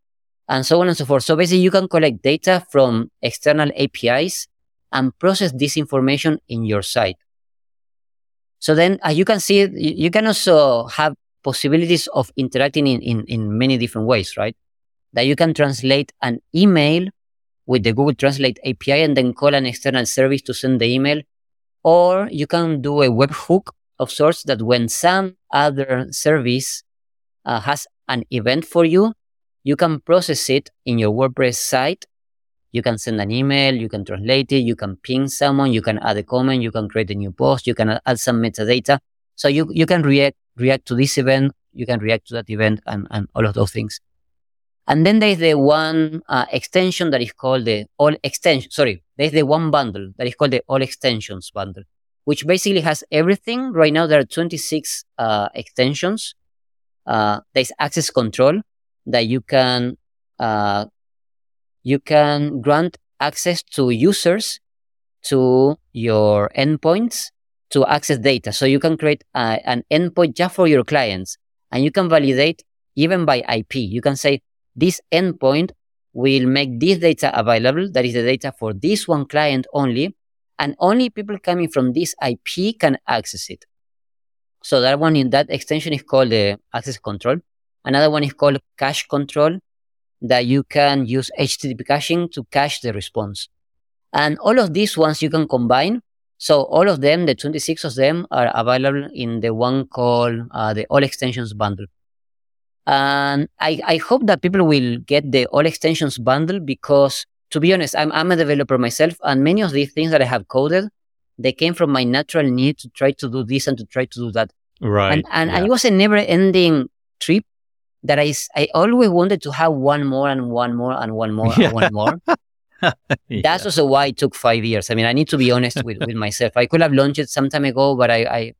and so on and so forth. So basically, you can collect data from external A P Is and process this information in your site. So then, as you can see, you can also have possibilities of interacting in, in, in many different ways, right? That you can translate an email with the Google Translate A P I and then call an external service to send the email. Or you can do a webhook of sorts that when some other service uh, has an event for you, you can process it in your WordPress site. You can send an email, you can translate it, you can ping someone, you can add a comment, you can create a new post, you can add some metadata. So you, you can react react to this event, you can react to that event, and, and all of those things. And then there's the one uh, extension that is called the all extension, sorry, there's the one bundle that is called the all extensions bundle, which basically has everything. Right now there are twenty-six uh, extensions. Uh, there's access control, that you can uh, you can grant access to users, to your endpoints, to access data. So you can create a, an endpoint just for your clients, and you can validate even by I P. You can say, this endpoint will make this data available, that is the data for this one client only, and only people coming from this I P can access it. So that one in that extension is called the access control. Another one is called cache control, that you can use H T T P caching to cache the response. And all of these ones you can combine. So all of them, the twenty-six of them, are available in the one called uh, the All Extensions Bundle. And I, I hope that people will get the All Extensions Bundle because, to be honest, I'm, I'm a developer myself, and many of these things that I have coded, they came from my natural need to try to do this and to try to do that. Right. And, and, yeah. and it was a never-ending trip. That I, I always wanted to have one more and one more and one more yeah. and one more. yeah. That's also why it took five years. I mean, I need to be honest with, with myself. I could have launched it some time ago, but I, I,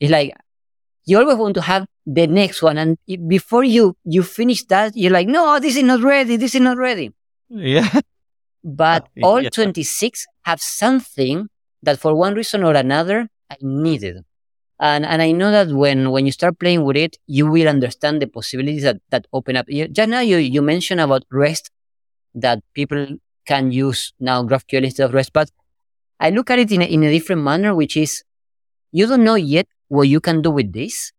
it's like, you always want to have the next one. And before you, you finish that, you're like, no, this is not ready. This is not ready. Yeah. But all yeah. twenty-six have something that for one reason or another, I needed. And and I know that when, when you start playing with it, you will understand the possibilities that, that open up. You, just now you, you mentioned about REST, that people can use now GraphQL instead of REST, but I look at it in a, in a different manner, which is you don't know yet what you can do with this,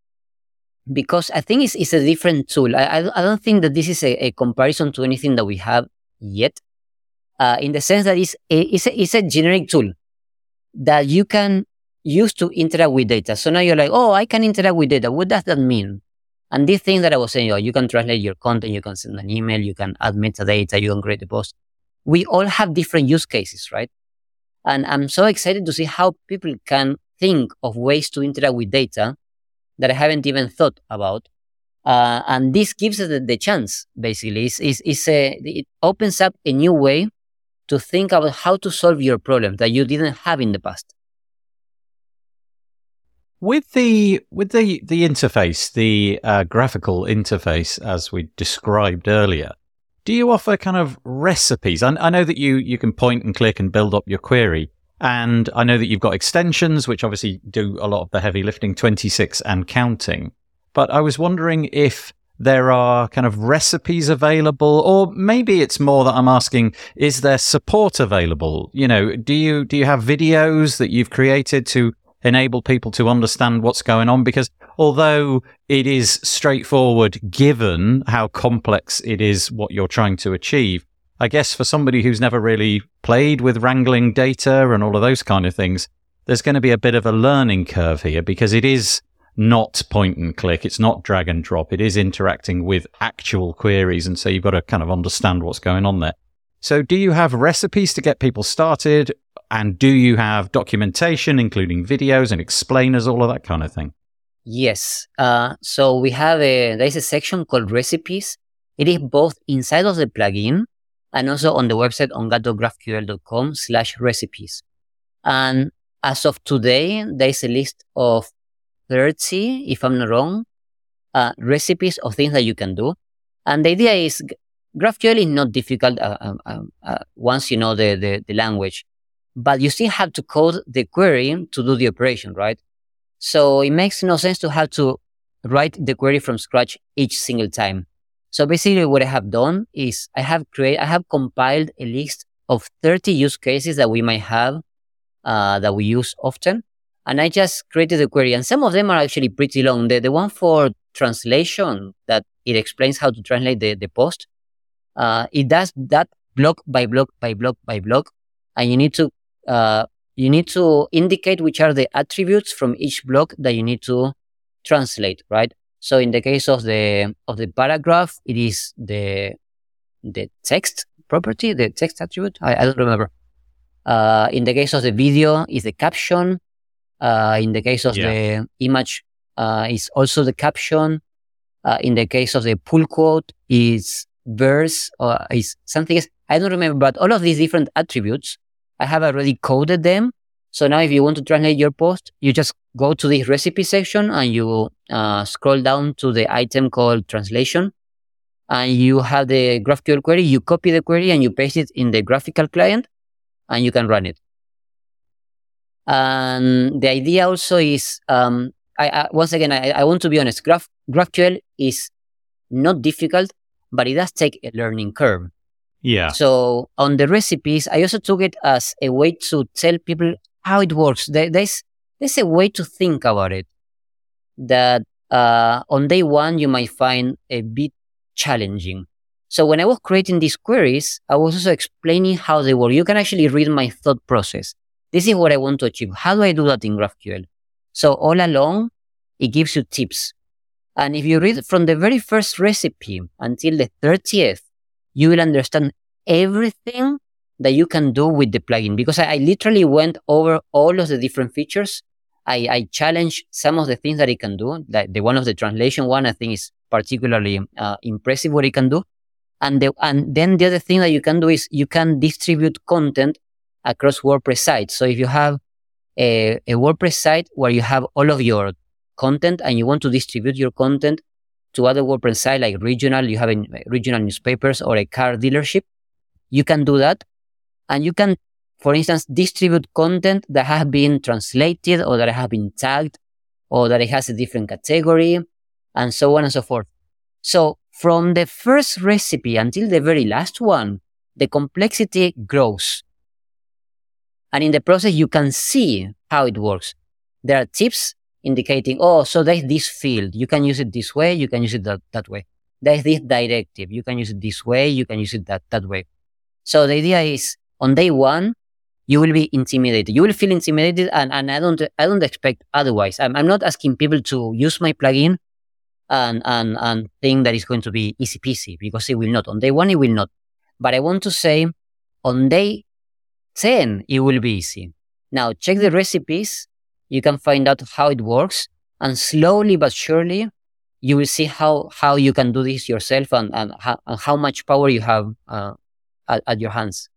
because I think it's, it's a different tool. I, I, I don't think that this is a, a comparison to anything that we have yet, uh, in the sense that it's a, it's, a, it's a generic tool that you can used to interact with data. So now you're like, oh, I can interact with data. What does that mean? And these things that I was saying, oh, you can translate your content, you can send an email, you can add metadata, you can create a post. We all have different use cases, right? And I'm so excited to see how people can think of ways to interact with data that I haven't even thought about. Uh, and this gives us the, the chance, basically. It's, it's, it's a, it opens up a new way to think about how to solve your problem that you didn't have in the past. With the with the, the interface, the uh, graphical interface, as we described earlier, do you offer kind of recipes? I, I know that you, you can point and click and build up your query, and I know that you've got extensions, which obviously do a lot of the heavy lifting, twenty-six and counting. But I was wondering if there are kind of recipes available, or maybe it's more that I'm asking, is there support available? You know, do you do you have videos that you've created to enable people to understand what's going on? Because although it is straightforward, given how complex it is what you're trying to achieve, I guess for somebody who's never really played with wrangling data and all of those kind of things, there's going to be a bit of a learning curve here, because it is not point and click, it's not drag and drop, it is interacting with actual queries, and so you've got to kind of understand what's going on there. So do you have recipes to get people started? And do you have documentation, including videos and explainers, all of that kind of thing? Yes. Uh, so we have a, there is a section called recipes. It is both inside of the plugin and also on the website on gato graph Q L dot com slash recipes. And as of today, there is a list of thirty, if I'm not wrong, uh, recipes of things that you can do. And the idea is GraphQL is not difficult uh, uh, uh, once you know the, the, the language, but you still have to code the query to do the operation, right? So it makes no sense to have to write the query from scratch each single time. So basically what I have done is I have created, I have compiled a list of thirty use cases that we might have, uh, that we use often. And I just created a query, and some of them are actually pretty long. The, the one for translation, that it explains how to translate the, the post. Uh, it does that block by block by block by block. And you need to, uh, you need to indicate which are the attributes from each block that you need to translate, right? So in the case of the of the paragraph, it is the the text property, the text attribute. I, I don't remember. Uh, in the case of the video, is the caption. Uh, in the case of yeah. the image, uh, is also the caption. Uh, in the case of the pull quote, is verse or is something else. I don't remember. But all of these different attributes, I have already coded them. So now if you want to translate your post, you just go to the recipe section and you uh, scroll down to the item called translation, and you have the GraphQL query. You copy the query and you paste it in the graphical client, and you can run it. And the idea also is, um, I, I, once again, I, I want to be honest, Graph, GraphQL is not difficult, but it does take a learning curve. Yeah. So on the recipes, I also took it as a way to tell people how it works. There, there's there's a way to think about it that uh, on day one you might find a bit challenging. So when I was creating these queries, I was also explaining how they work. You can actually read my thought process. This is what I want to achieve. How do I do that in GraphQL? So all along, it gives you tips. And if you read from the very first recipe until the thirtieth, you will understand everything that you can do with the plugin, because I, I literally went over all of the different features. I, I challenged some of the things that it can do. Like the one of the translation one, I think is particularly uh, impressive what it can do. And, the, and then the other thing that you can do is you can distribute content across WordPress sites. So if you have a, a WordPress site where you have all of your content and you want to distribute your content to other WordPress sites, like regional, you have a, regional newspapers or a car dealership, you can do that. And you can, for instance, distribute content that has been translated or that has been tagged or that it has a different category and so on and so forth. So from the first recipe until the very last one, the complexity grows. And in the process, you can see how it works. There are tips indicating, oh, so there's this field. You can use it this way. You can use it that, that way. There's this directive. You can use it this way. You can use it that, that way. So the idea is, on day one, you will be intimidated. You will feel intimidated, and, and I don't I don't expect otherwise. I'm, I'm not asking people to use my plugin and, and, and think that it's going to be easy peasy, because it will not. On day one, it will not. But I want to say, on day ten, it will be easy. Now, check the recipes. You can find out how it works. And slowly but surely, you will see how, how you can do this yourself and, and, how, and how much power you have uh, at, at your hands.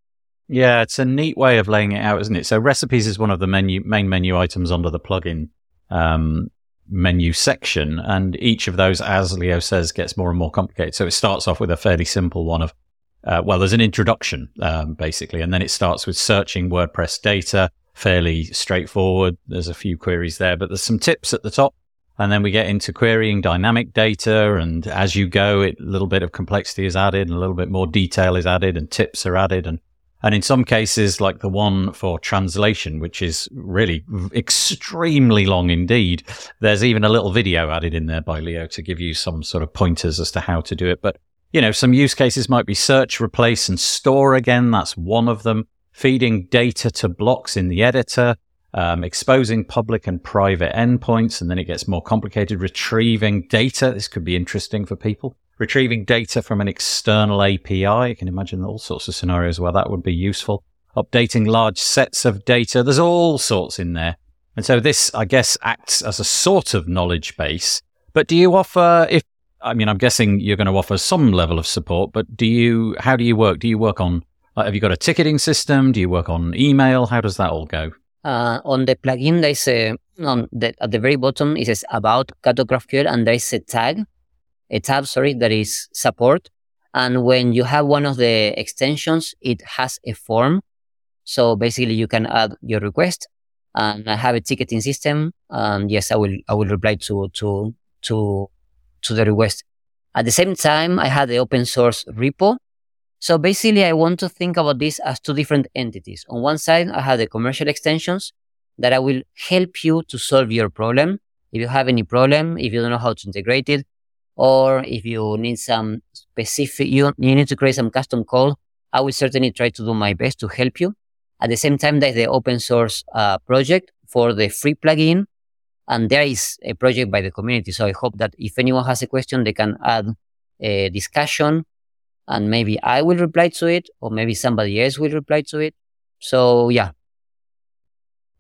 Yeah, it's a neat way of laying it out, isn't it? So recipes is one of the menu, main menu items under the plugin um, menu section. And each of those, as Leo says, gets more and more complicated. So it starts off with a fairly simple one of, uh, well, there's an introduction, um, basically. And then it starts with searching WordPress data, fairly straightforward. There's a few queries there, but there's some tips at the top. And then we get into querying dynamic data. And as you go, a little bit of complexity is added and a little bit more detail is added and tips are added. And And in some cases, like the one for translation, which is really extremely long indeed, there's even a little video added in there by Leo to give you some sort of pointers as to how to do it. But, you know, some use cases might be search, replace, and store again. That's one of them. Feeding data to blocks in the editor, um, exposing public and private endpoints. And then it gets more complicated. Retrieving data. This could be interesting for people. Retrieving data from an external A P I. You can imagine all sorts of scenarios where that would be useful. Updating large sets of data. There's all sorts in there. And so this, I guess, acts as a sort of knowledge base. But do you offer, if, I mean, I'm guessing you're going to offer some level of support, but do you, how do you work? Do you work on, like, have you got a ticketing system? Do you work on email? How does that all go? Uh, on the plugin, there is a, on the, at the very bottom, it says about Gato GraphQL, and there is a tag, a tab, sorry, that is support. And when you have one of the extensions, it has a form. So basically, you can add your request, and I have a ticketing system. And yes, I will I will reply to to to to the request. At the same time, I had the open source repo. So basically, I want to think about this as two different entities. On one side, I have the commercial extensions that I will help you to solve your problem. If you have any problem, if you don't know how to integrate it, or if you need some specific, you, you need to create some custom code, I will certainly try to do my best to help you. At the same time, there's the open source uh, project for the free plugin. And there is a project by the community. So I hope that if anyone has a question, they can add a discussion, and maybe I will reply to it, or maybe somebody else will reply to it. So yeah.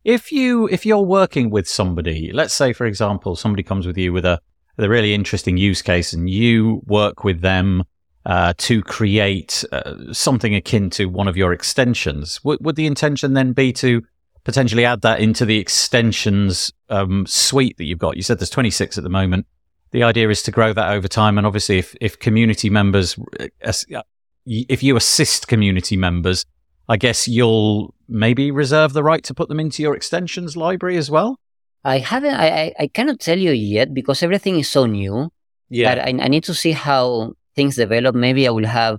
If you, if you're working with somebody, let's say, for example, somebody comes with you with a, a really interesting use case, and you work with them uh, to create uh, something akin to one of your extensions, w- would the intention then be to potentially add that into the extensions um, suite that you've got? You said there's twenty-six at the moment. The idea is to grow that over time. And obviously, if, if community members, if you assist community members, I guess you'll maybe reserve the right to put them into your extensions library as well? I haven't, I, I cannot tell you yet, because everything is so new. Yeah. That I, I need to see how things develop. Maybe I will have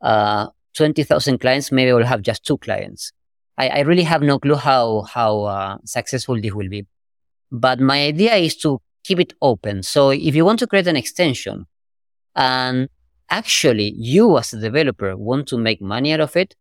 uh, twenty thousand clients. Maybe I will have just two clients. I really have no clue how how uh, successful this will be. But my idea is to keep it open. So if you want to create an extension and actually you as a developer want to make money out of it,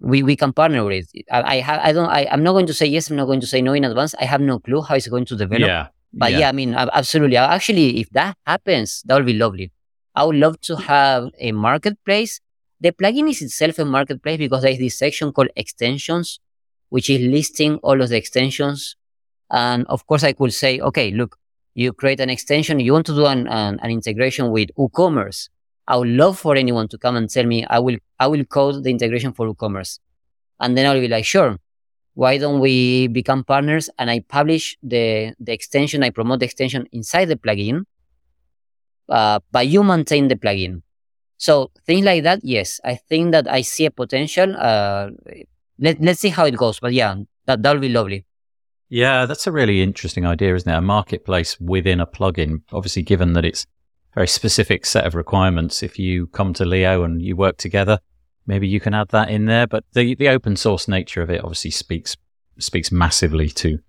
we, we can partner with it. I, I have I don't I, I'm not going to say yes, I'm not going to say no in advance. I have no clue how it's going to develop. Yeah, but yeah. yeah, I mean absolutely. Actually, if that happens, that would be lovely. I would love to have a marketplace. The plugin is itself a marketplace, because there is this section called extensions, which is listing all of the extensions. And of course, I could say, okay, look, you create an extension. You want to do an, an, an integration with WooCommerce. I would love for anyone to come and tell me, I will I will code the integration for WooCommerce. And then I'll be like, sure, why don't we become partners? And I publish the, the extension, I promote the extension inside the plugin, uh, but you maintain the plugin. So things like that, yes, I think that I see a potential. Uh, let, let's see how it goes. But yeah, that that'll be lovely. Yeah, that's a really interesting idea, isn't it? A marketplace within a plugin. Obviously, given that it's a very specific set of requirements, if you come to Leo and you work together, maybe you can add that in there. But the, the open source nature of it obviously speaks speaks massively to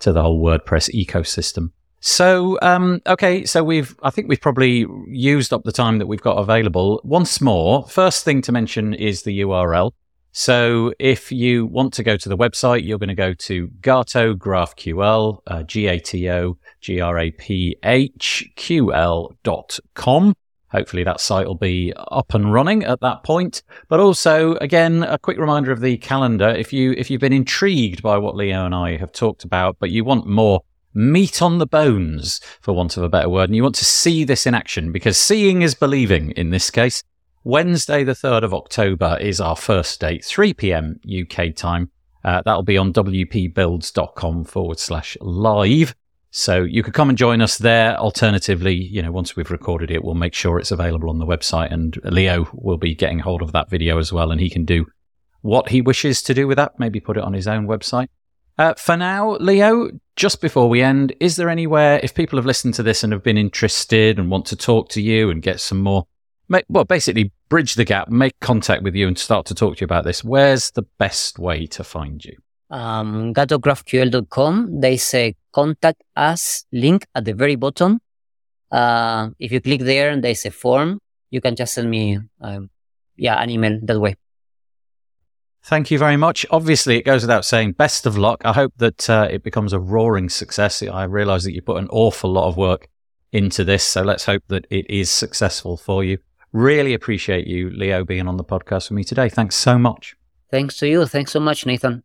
to the whole WordPress ecosystem. So, um, okay, so we've, I think we've probably used up the time that we've got available. Once more, first thing to mention is the U R L. So if you want to go to the website, you're going to go to Gato GraphQL, uh, G A T O G R A P H Q L dot com. Hopefully that site will be up and running at that point. But also, again, a quick reminder of the calendar. If you, if you've been intrigued by what Leo and I have talked about, but you want more meat on the bones, for want of a better word, and you want to see this in action, because seeing is believing in this case. Wednesday, the third of October is our first date, three p.m. U K time. Uh, that'll be on wpbuilds.com forward slash live. So you could come and join us there. Alternatively, you know, once we've recorded it, we'll make sure it's available on the website, and Leo will be getting hold of that video as well, and he can do what he wishes to do with that, maybe put it on his own website. Uh, for now, Leo, just before we end, is there anywhere, if people have listened to this and have been interested and want to talk to you and get some more, make, well, basically bridge the gap, make contact with you and start to talk to you about this, where's the best way to find you? Um, gato graph Q L dot com. They say contact us link at the very bottom. Uh, if you click there, there's a form. You can just send me um, yeah, an email that way. Thank you very much. Obviously, it goes without saying, best of luck. I hope that uh, it becomes a roaring success. I realise that you put an awful lot of work into this, so let's hope that it is successful for you. Really appreciate you, Leo, being on the podcast with me today. Thanks so much. Thanks to you. Thanks so much, Nathan.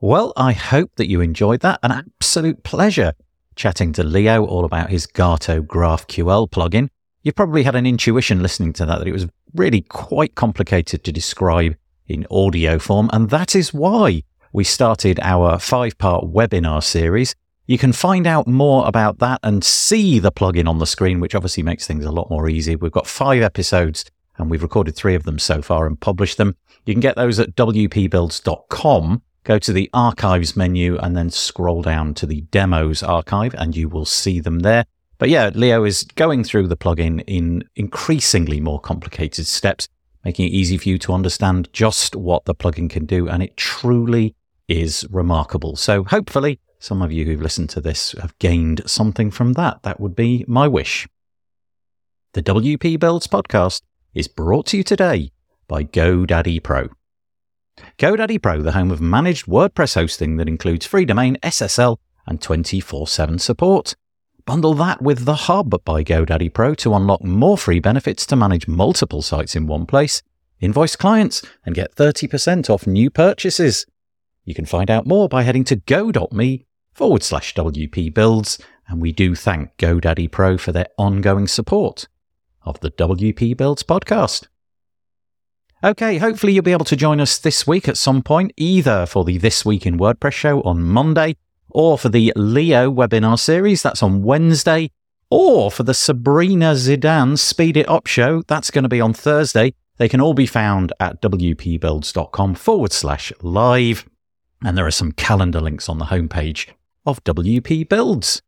Well, I hope that you enjoyed that. An absolute pleasure chatting to Leo all about his Gato GraphQL plugin. You probably had an intuition listening to that, that it was really quite complicated to describe in audio form, and that is why we started our five-part webinar series. You can find out more about that and see the plugin on the screen, which obviously makes things a lot more easy. We've got five episodes and we've recorded three of them so far and published them. You can get those at w p builds dot com. Go to the archives menu and then scroll down to the demos archive and you will see them there. But yeah, Leo is going through the plugin in increasingly more complicated steps, making it easy for you to understand just what the plugin can do. And it truly is remarkable. So hopefully some of you who've listened to this have gained something from that. That would be my wish. The W P Builds podcast is brought to you today by GoDaddy Pro. GoDaddy Pro, the home of managed WordPress hosting that includes free domain, S S L, and twenty-four seven support. Bundle that with The Hub by GoDaddy Pro to unlock more free benefits to manage multiple sites in one place, invoice clients, and get thirty percent off new purchases. You can find out more by heading to go.me forward slash WP Builds, and we do thank GoDaddy Pro for their ongoing support of the W P Builds podcast. Okay, hopefully you'll be able to join us this week at some point, either for the This Week in WordPress show on Monday, or for the Leo webinar series, that's on Wednesday, or for the Sabrina Zidane Speed It Up show, that's going to be on Thursday. They can all be found at wpbuilds.com forward slash live. And there are some calendar links on the homepage of W P Builds.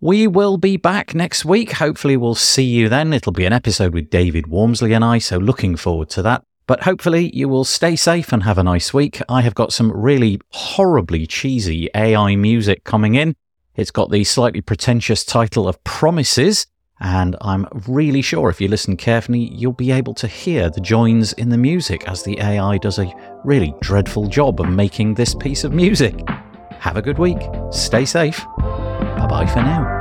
We will be back next week. Hopefully we'll see you then. It'll be an episode with David Wormsley and I, so looking forward to that. But hopefully you will stay safe and have a nice week. I have got some really horribly cheesy A I music coming in. It's got the slightly pretentious title of Promises, and I'm really sure if you listen carefully, you'll be able to hear the joins in the music as the A I does a really dreadful job of making this piece of music. Have a good week. Stay safe. Bye-bye for now.